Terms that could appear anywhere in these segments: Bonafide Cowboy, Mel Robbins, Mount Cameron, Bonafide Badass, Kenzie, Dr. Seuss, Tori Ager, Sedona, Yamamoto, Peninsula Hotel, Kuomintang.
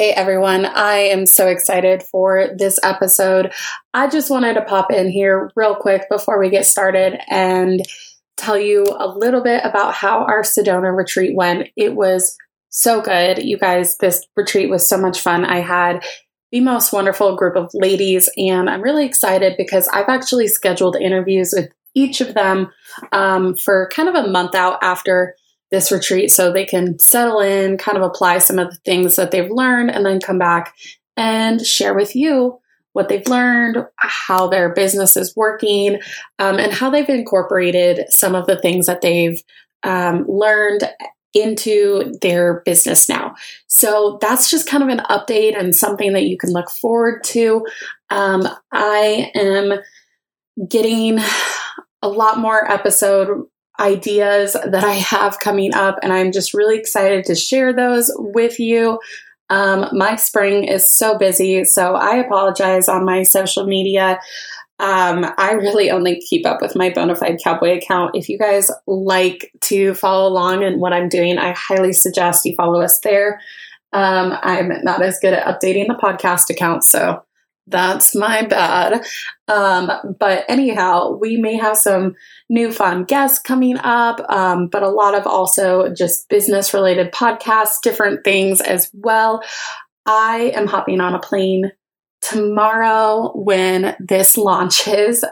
Hey everyone, I am so excited for this episode. I just wanted to pop in here real quick before we get started and tell you a little bit about how our Sedona retreat went. It was so good. You guys, this retreat was so much fun. I had the most wonderful group of ladies, and I'm really excited because I've actually scheduled interviews with each of them for kind of a month out after this retreat so they can settle in, kind of apply some of the things that they've learned, and then come back and share with you what they've learned, how their business is working, and how they've incorporated some of the things that they've learned into their business now. So that's just kind of an update and something that you can look forward to. I am getting a lot more episode ideas that I have coming up, and I'm just really excited to share those with you. My spring is so busy, so I apologize on my social media. I really only keep up with my Bonafide Cowboy account. If you guys like to follow along in what I'm doing, I highly suggest you follow us there. I'm not as good at updating the podcast account, so that's my bad. But anyhow, we may have some new fun guests coming up, but a lot of also just business related podcasts, different things as well. I am hopping on a plane tomorrow when this launches,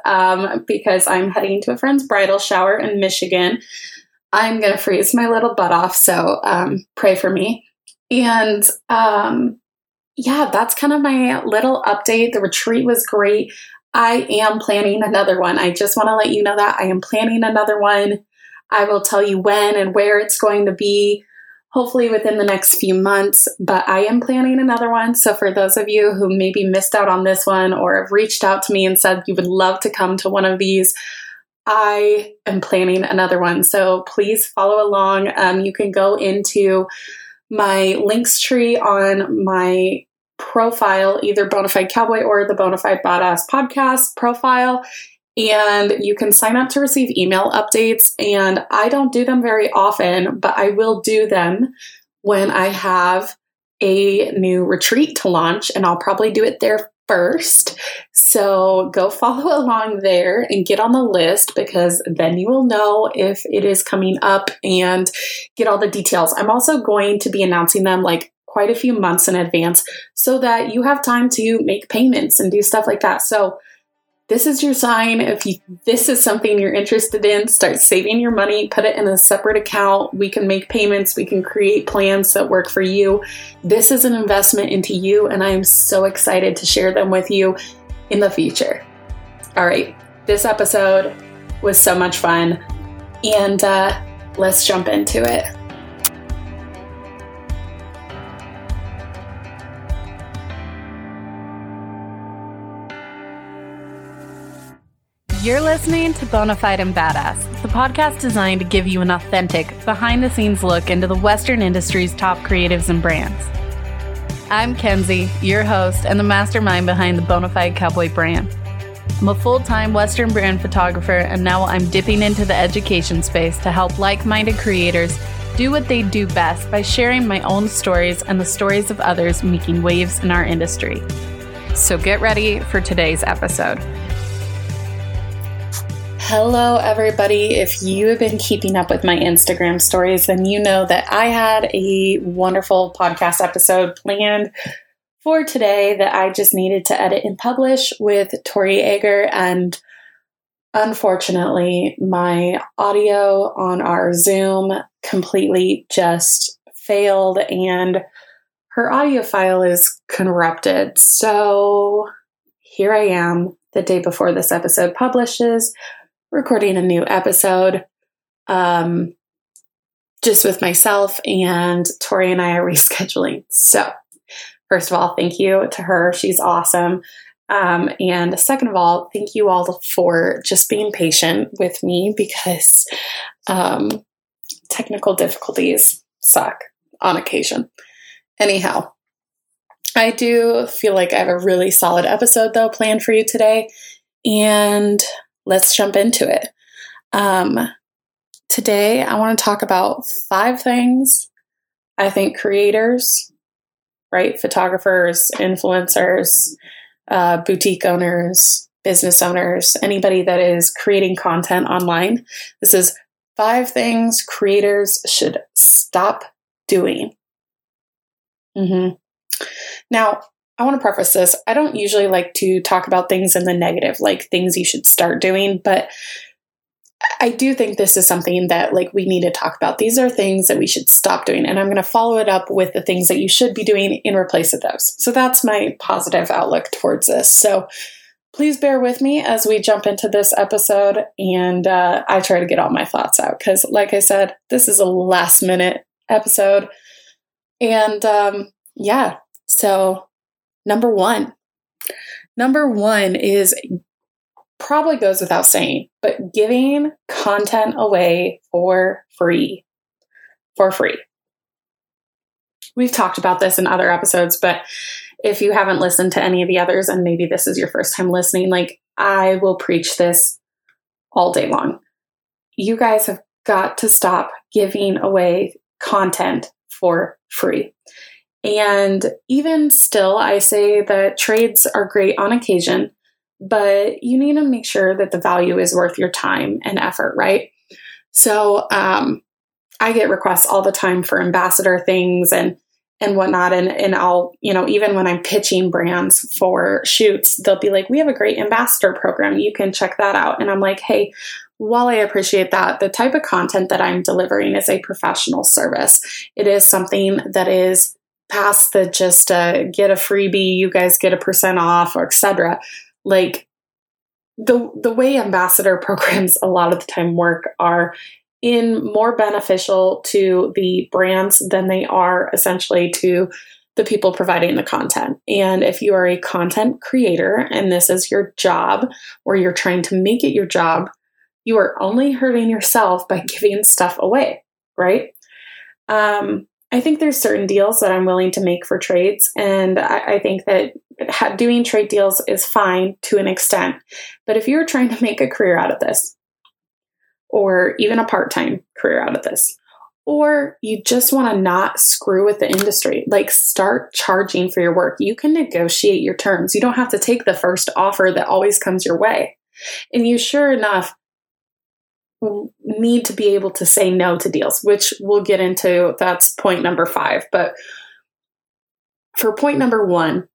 because I'm heading to a friend's bridal shower in Michigan. I'm going to freeze my little butt off. So, pray for me. And, yeah, that's kind of my little update. The retreat was great. I am planning another one. I just want to let you know that I am planning another one. I will tell you when and where it's going to be, hopefully within the next few months, but I am planning another one. So for those of you who maybe missed out on this one or have reached out to me and said you would love to come to one of these, I am planning another one. So please follow along. You can go into my Linktree on my profile, either Bonafide Cowboy or the Bonafide Badass podcast profile, and you can sign up to receive email updates. And I don't do them very often, but I will do them when I have a new retreat to launch, and I'll probably do it there first. So go follow along there and get on the list, because then you will know if it is coming up and get all the details. I'm also going to be announcing them like quite a few months in advance so that you have time to make payments and do stuff like that. So this is your sign. This is something you're interested in, start saving your money, put it in a separate account. We can make payments. We can create plans that work for you. This is an investment into you, and I am so excited to share them with you in the future. All right. This episode was so much fun, and let's jump into it. You're listening to Bonafide and Badass, the podcast designed to give you an authentic, behind-the-scenes look into the Western industry's top creatives and brands. I'm Kenzie, your host and the mastermind behind the Bonafide Cowboy brand. I'm a full-time Western brand photographer, and now I'm dipping into the education space to help like-minded creators do what they do best by sharing my own stories and the stories of others making waves in our industry. So get ready for today's episode. Hello, everybody. If you have been keeping up with my Instagram stories, then you know that I had a wonderful podcast episode planned for today that I just needed to edit and publish with Tori Ager. And unfortunately, my audio on our Zoom completely just failed, and her audio file is corrupted. So here I am, the day before this episode publishes, recording a new episode, just with myself, and Tori and I are rescheduling. So first of all, thank you to her. She's awesome. And second of all, thank you all for just being patient with me, because, technical difficulties suck on occasion. Anyhow, I do feel like I have a really solid episode though planned for you today, and let's jump into it. Today I want to talk about 5 things I think creators right? Photographers, influencers, boutique owners, business owners, anybody that is creating content online. This is 5 things creators should stop doing. Mm-hmm. Now, I want to preface this. I don't usually like to talk about things in the negative, like things you should start doing, but I do think this is something that like we need to talk about. These are things that we should stop doing, and I'm going to follow it up with the things that you should be doing in replace of those. So that's my positive outlook towards this. So please bear with me as we jump into this episode, and I try to get all my thoughts out because, like I said, this is a last minute episode. And so number one is, probably goes without saying, but giving content away for free. We've talked about this in other episodes, but if you haven't listened to any of the others, and maybe this is your first time listening, like I will preach this all day long. You guys have got to stop giving away content for free. And even still, I say that trades are great on occasion, but you need to make sure that the value is worth your time and effort, right? So I get requests all the time for ambassador things and whatnot. And I'll, even when I'm pitching brands for shoots, they'll be like, we have a great ambassador program. You can check that out. And I'm like, hey, while I appreciate that, the type of content that I'm delivering is a professional service. It is something that is past the just get a freebie, you guys get a % off, or et cetera. Like the way ambassador programs a lot of the time work are in more beneficial to the brands than they are essentially to the people providing the content. And if you are a content creator and this is your job, or you're trying to make it your job, you are only hurting yourself by giving stuff away, right? I think there's certain deals that I'm willing to make for trades. And I think that doing trade deals is fine to an extent. But if you're trying to make a career out of this, or even a part-time career out of this, or you just want to not screw with the industry, like start charging for your work. You can negotiate your terms. You don't have to take the first offer that always comes your way. And you sure enough need to be able to say no to deals, which we'll get into. That's point number 5. But for point number 1,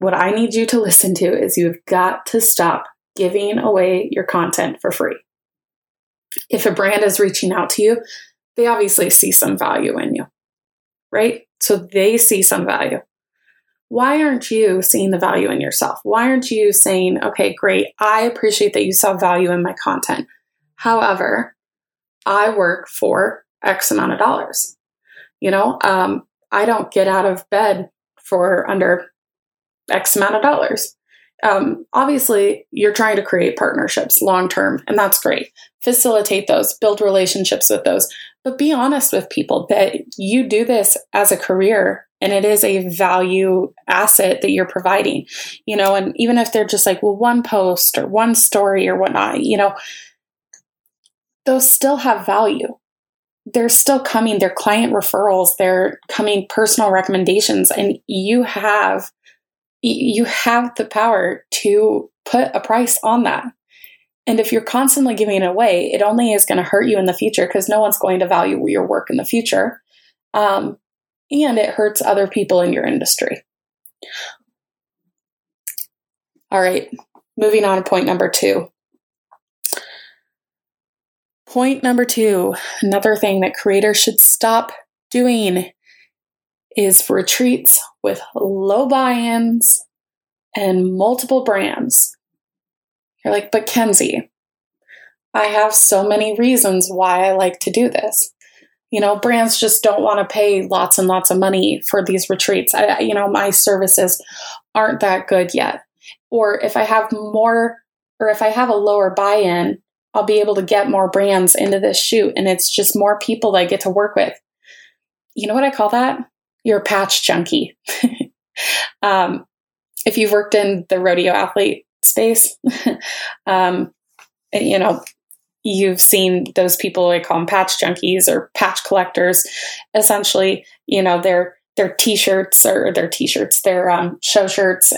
what I need you to listen to is you've got to stop giving away your content for free. If a brand is reaching out to you, they obviously see some value in you, right? So they see some value. Why aren't you seeing the value in yourself? Why aren't you saying, okay, great, I appreciate that you saw value in my content. However, I work for X amount of dollars. I don't get out of bed for under X amount of dollars. Obviously, you're trying to create partnerships long-term, and that's great. Facilitate those, build relationships with those, but be honest with people that you do this as a career and it is a value asset that you're providing, and even if they're just like, well, one post or one story or whatnot, those still have value. They're still coming, they're client referrals, they're coming personal recommendations, and you have the power to put a price on that. And if you're constantly giving it away, it only is going to hurt you in the future because no one's going to value your work in the future. And it hurts other people in your industry. All right, moving on to point number 2. Point number 2, another thing that creators should stop doing is retreats with low buy-ins and multiple brands. You're like, but Kenzie, I have so many reasons why I like to do this. Brands just don't want to pay lots and lots of money for these retreats. My services aren't that good yet. Or if I have a lower buy-in, I'll be able to get more brands into this shoot, and it's just more people that I get to work with. You know what I call that? You're a patch junkie. If you've worked in the rodeo athlete space, you've seen those people, I call them patch junkies or patch collectors. Essentially, they're their show shirts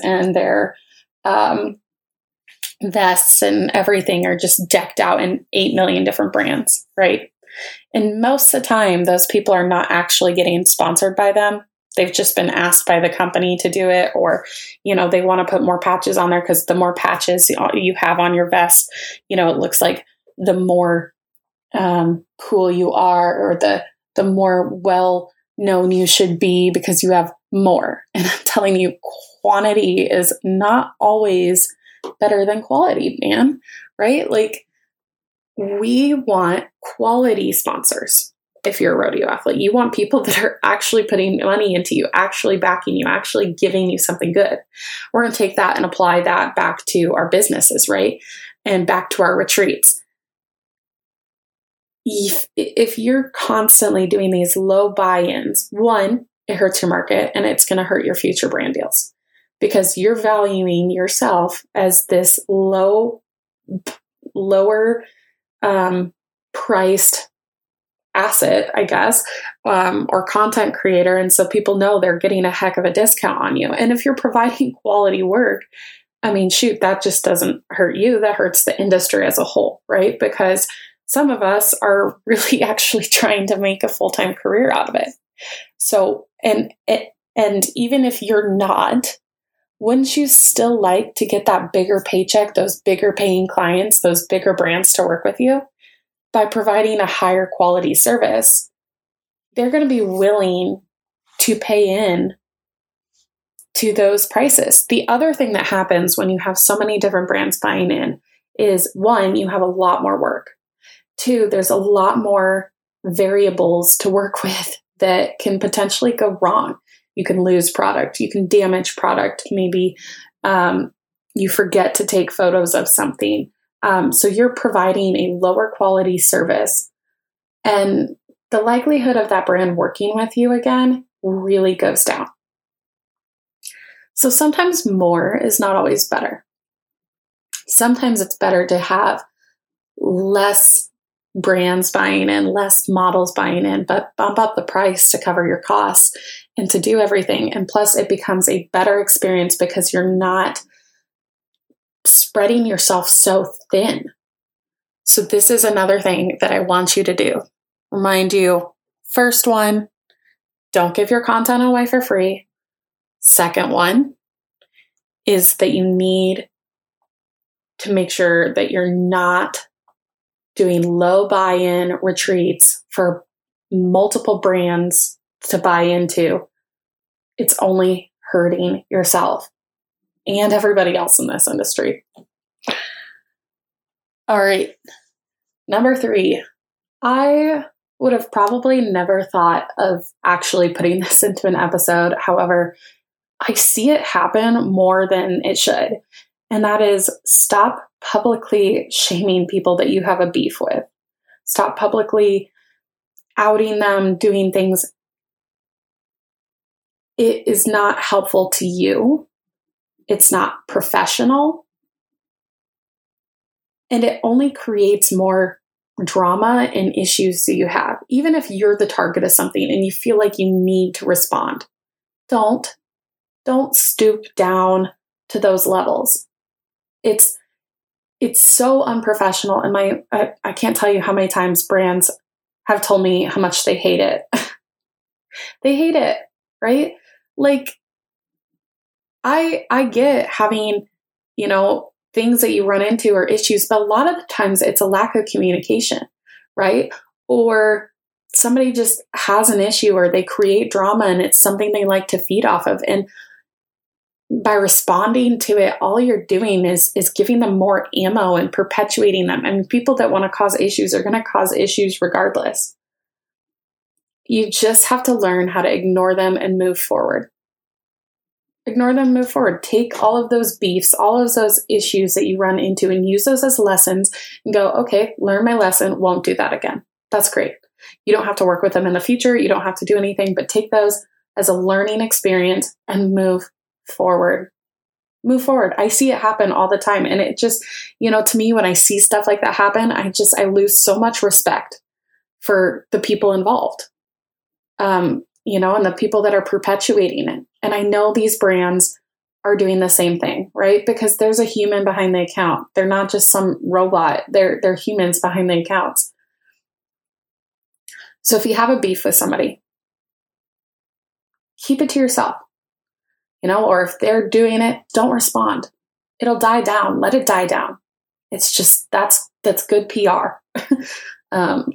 and their vests and everything are just decked out in 8 million different brands, right? And most of the time, those people are not actually getting sponsored by them. They've just been asked by the company to do it, or, you know, they want to put more patches on there because the more patches you have on your vest, you know, it looks like the more cool you are, or the more well-known you should be because you have more. And I'm telling you, quantity is not always better than quality, man, right? Like, we want quality sponsors. If you're a rodeo athlete, you want people that are actually putting money into you, actually backing you, actually giving you something good. We're going to take that and apply that back to our businesses, right? And back to our retreats. If you're constantly doing these low buy-ins, one, it hurts your market and it's going to hurt your future brand deals because you're valuing yourself as this lower priced asset, I guess, or content creator. And so people know they're getting a heck of a discount on you. And if you're providing quality work, I mean, shoot, that just doesn't hurt you. That hurts the industry as a whole, right? Because some of us are really actually trying to make a full-time career out of it. So, and even if you're not, wouldn't you still like to get that bigger paycheck, those bigger paying clients, those bigger brands to work with you? By providing a higher quality service, they're going to be willing to pay in to those prices. The other thing that happens when you have so many different brands buying in is, one, you have a lot more work. Two, there's a lot more variables to work with that can potentially go wrong. You can lose product. You can damage product. Maybe you forget to take photos of something. So you're providing a lower quality service, and the likelihood of that brand working with you again really goes down. So sometimes more is not always better. Sometimes it's better to have less brands buying in, less models buying in, but bump up the price to cover your costs and to do everything. And plus it becomes a better experience because you're not spreading yourself so thin. So this is another thing that I want you to do. Remind you, first one, don't give your content away for free. Second one is that you need to make sure that you're not doing low buy-in retreats for multiple brands to buy into. It's only hurting yourself and everybody else in this industry. All right. Number three, I would have probably never thought of actually putting this into an episode. However, I see it happen more than it should. And that is, stop publicly shaming people that you have a beef with. Stop publicly outing them, doing things. It is not helpful to you. It's not professional, and it only creates more drama and issues that you have. Even if you're the target of something and you feel like you need to respond, don't stoop down to those levels. It's so unprofessional. And I can't tell you how many times brands have told me how much they hate it. They hate it, right? Like, I get having, you know, things that you run into or issues, but a lot of the times it's a lack of communication, right? Or somebody just has an issue or they create drama and it's something they like to feed off of. And by responding to it, all you're doing is giving them more ammo and perpetuating them. I mean, people that want to cause issues are going to cause issues regardless. You just have to learn how to ignore them and move forward. Ignore them, move forward. Take all of those beefs, all of those issues that you run into and use those as lessons and go, okay, learn my lesson, won't do that again. That's great. You don't have to work with them in the future. You don't have to do anything, but take those as a learning experience and move forward. Move forward. I see it happen all the time. And it just, you know, to me, when I see stuff like that happen, I lose so much respect for the people involved. you know, and the people that are perpetuating it. And I know these brands are doing the same thing, right? Because there's a human behind the account. They're not just some robot. They're humans behind the accounts. So if you have a beef with somebody, keep it to yourself, you know, or if they're doing it, don't respond. It'll die down. Let it die down. It's just, that's good PR.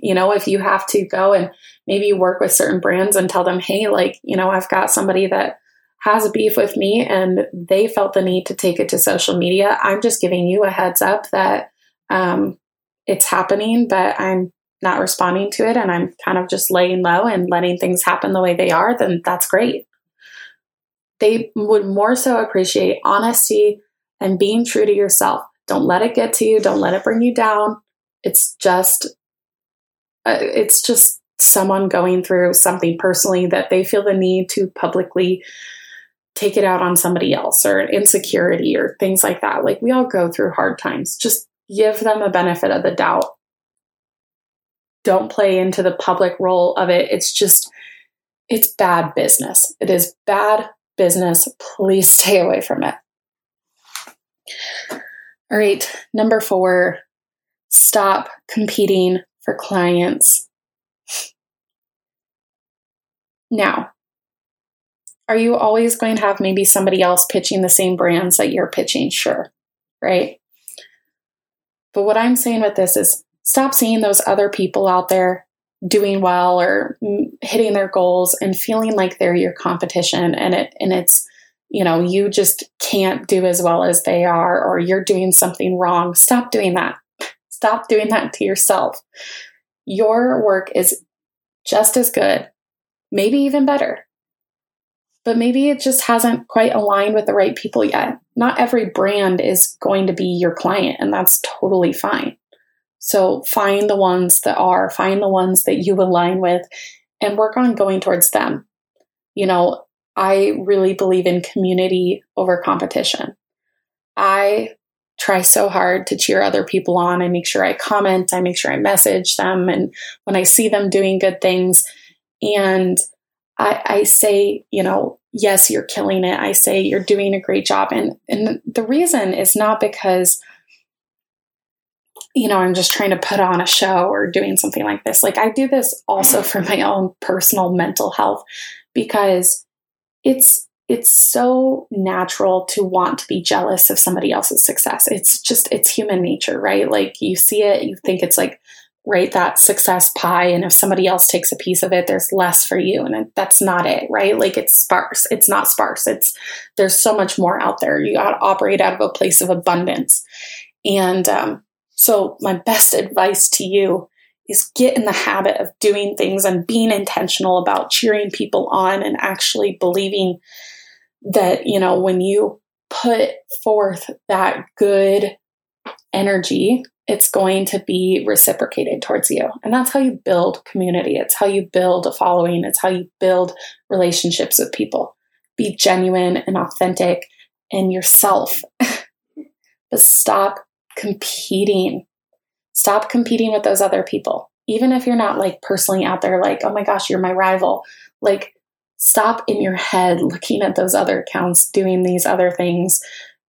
You know, if you have to go and maybe work with certain brands and tell them, hey, like, you know, I've got somebody that has a beef with me and they felt the need to take it to social media. I'm just giving you a heads up that it's happening, but I'm not responding to it. And I'm kind of just laying low and letting things happen the way they are. Then that's great. They would more so appreciate honesty and being true to yourself. Don't let it get to you. Don't let it bring you down. It's just someone going through something personally that they feel the need to publicly take it out on somebody else, or insecurity or things like that. Like, we all go through hard times. Just give them the benefit of the doubt. Don't play into the public role of it. It's bad business. It is bad business. Please stay away from it. All right. 4, stop competing for clients. Now, are you always going to have maybe somebody else pitching the same brands that you're pitching? Sure. Right. But what I'm saying with this is stop seeing those other people out there doing well or hitting their goals and feeling like they're your competition. And it's, you know, you just can't do as well as they are, or you're doing something wrong. Stop doing that. Stop doing that to yourself. Your work is just as good, maybe even better, but maybe it just hasn't quite aligned with the right people yet. Not every brand is going to be your client, and that's totally fine. So find the ones that are, find the ones that you align with, and work on going towards them. You know, I really believe in community over competition. I try so hard to cheer other people on. I make sure I comment, I make sure I message them. And when I see them doing good things, and I say, you know, yes, you're killing it. I say, you're doing a great job. And the reason is not because, you know, I'm just trying to put on a show or doing something like this. Like, I do this also for my own personal mental health, because it's so natural to want to be jealous of somebody else's success. It's human nature, right? Like, you see it, you think it's like, right, that success pie. And if somebody else takes a piece of it, there's less for you. And that's not it, right? Like, it's sparse. It's not sparse. There's so much more out there. You got to operate out of a place of abundance. And, so my best advice to you is get in the habit of doing things and being intentional about cheering people on, and actually believing that, you know, when you put forth that good energy, it's going to be reciprocated towards you. And that's how you build community. It's how you build a following. It's how you build relationships with people. Be genuine and authentic in yourself, but stop competing. Stop competing with those other people. Even if you're not like personally out there, like, oh my gosh, you're my rival. Like, stop in your head looking at those other accounts doing these other things,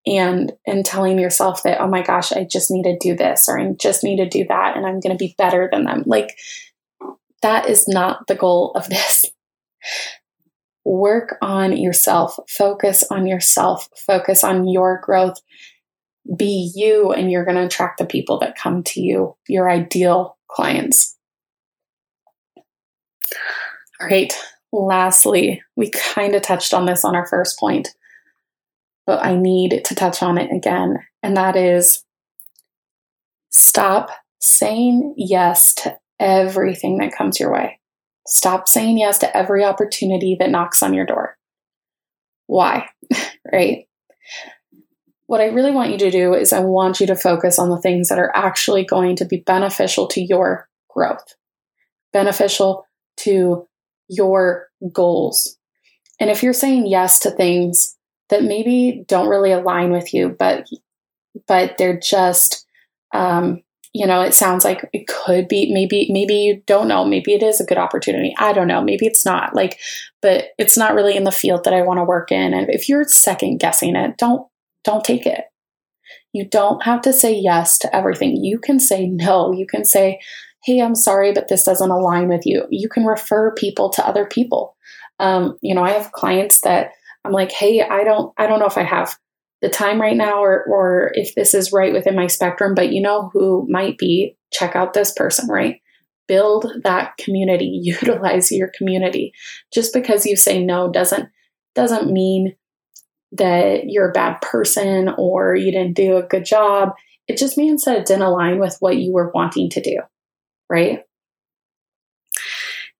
and telling yourself that, oh my gosh, I just need to do this, or I just need to do that, and I'm going to be better than them. Like, that is not the goal of this. Work on yourself. Focus on yourself. Focus on your growth. Be you, and you're going to attract the people that come to you, your ideal clients. All right. Lastly, we kind of touched on this on our first point, but I need to touch on it again. And that is, stop saying yes to everything that comes your way. Stop saying yes to every opportunity that knocks on your door. Why? Right? What I really want you to do is I want you to focus on the things that are actually going to be beneficial to your growth, beneficial to your goals. And if you're saying yes to things that maybe don't really align with you, but they're just, you know, it sounds like it could be, maybe you don't know, maybe it is a good opportunity. I don't know. Maybe it's not, like, but it's not really in the field that I want to work in. And if you're second guessing it, don't take it. You don't have to say yes to everything. You can say no. You can say, hey, I'm sorry, but this doesn't align with you. You can refer people to other people. You know, I have clients that I'm like, hey, I don't know if I have the time right now or if this is right within my spectrum, but you know who might be, check out this person, right? Build that community, utilize your community. Just because you say no doesn't mean that you're a bad person or you didn't do a good job. It just means that it didn't align with what you were wanting to do, right?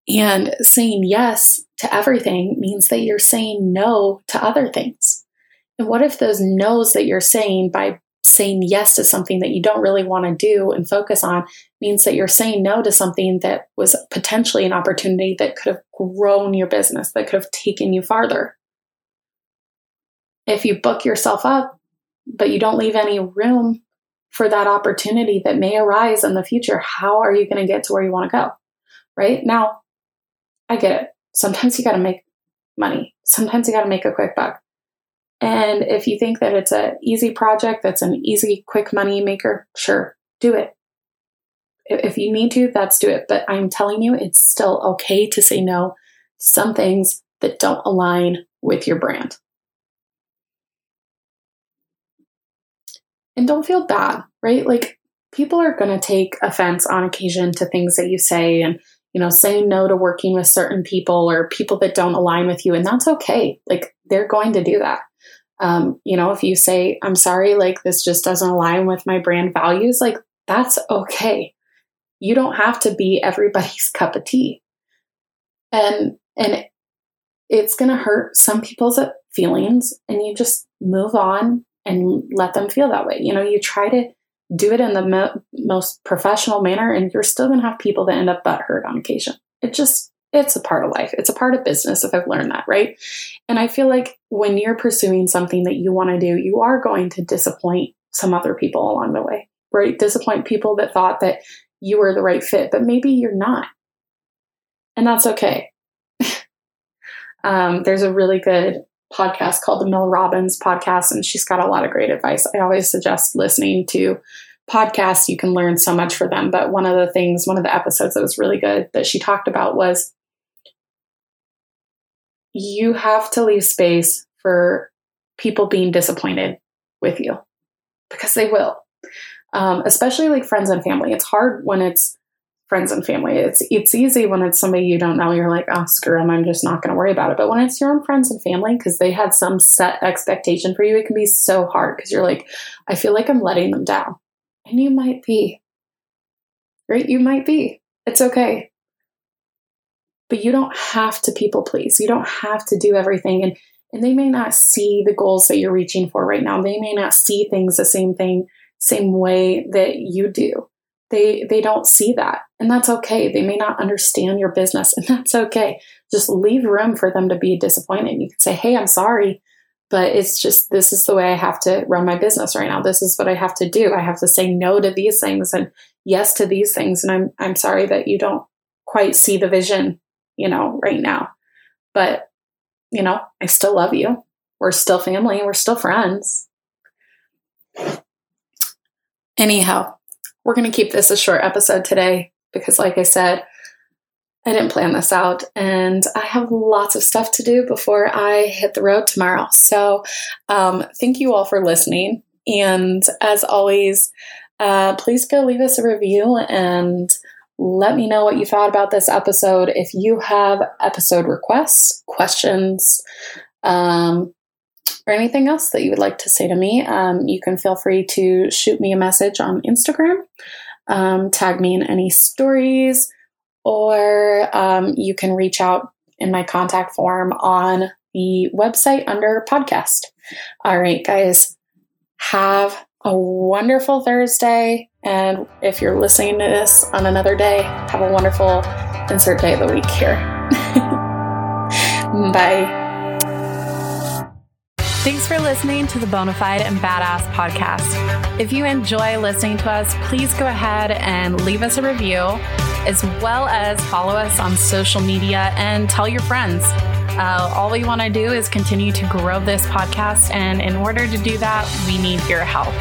And saying yes to everything means that you're saying no to other things. And what if those no's that you're saying by saying yes to something that you don't really want to do and focus on means that you're saying no to something that was potentially an opportunity that could have grown your business, that could have taken you farther? If you book yourself up, but you don't leave any room for that opportunity that may arise in the future, how are you going to get to where you want to go? Right? Now, I get it. Sometimes you got to make money. Sometimes you got to make a quick buck. And if you think that it's an easy project, that's an easy, quick money maker, sure, do it. If you need to, that's do it. But I'm telling you, it's still okay to say no to some things that don't align with your brand. And don't feel bad, right? Like, people are going to take offense on occasion to things that you say, and, you know, saying no to working with certain people or people that don't align with you. And that's okay. Like, they're going to do that. You know, if you say, I'm sorry, like, this just doesn't align with my brand values, like, that's okay. You don't have to be everybody's cup of tea. And it's going to hurt some people's feelings, and you just move on and let them feel that way. You know, you try to do it in the most professional manner, and you're still going to have people that end up butthurt on occasion. It's a part of life. It's a part of business, if I've learned that, right? And I feel like when you're pursuing something that you want to do, you are going to disappoint some other people along the way, right? Disappoint people that thought that you were the right fit, but maybe you're not. And that's okay. There's a really good podcast called the Mel Robbins podcast, and she's got a lot of great advice. I always suggest listening to podcasts. You can learn so much from them. But one of the episodes that was really good that she talked about was, you have to leave space for people being disappointed with you, because they will, especially like friends and family. It's hard when it's friends and family. It's easy when it's somebody you don't know. You're like, oh, screw them, I'm just not going to worry about it. But when it's your own friends and family, because they had some set expectation for you, it can be so hard, because you're like, I feel like I'm letting them down. And you might be, right? You might be. It's okay. But you don't have to people please. You don't have to do everything. And they may not see the goals that you're reaching for right now. They may not see things the same way that you do. They don't see that. And that's okay. They may not understand your business, and that's okay. Just leave room for them to be disappointed. You can say, hey, I'm sorry, but it's just, this is the way I have to run my business right now. This is what I have to do. I have to say no to these things and yes to these things. And I'm sorry that you don't quite see the vision, you know, right now. But, you know, I still love you. We're still family. We're still friends. Anyhow, we're going to keep this a short episode today because, like I said, I didn't plan this out, and I have lots of stuff to do before I hit the road tomorrow. So thank you all for listening. And as always, please go leave us a review and let me know what you thought about this episode. If you have episode requests, questions, or anything else that you would like to say to me, you can feel free to shoot me a message on Instagram, tag me in any stories, or you can reach out in my contact form on the website under podcast. All right, guys, have a wonderful Thursday. And if you're listening to this on another day, have a wonderful insert day of the week here. Bye. Thanks for listening to the Bonafide and Badass podcast. If you enjoy listening to us, please go ahead and leave us a review, as well as follow us on social media and tell your friends. All we want to do is continue to grow this podcast. And in order to do that, we need your help.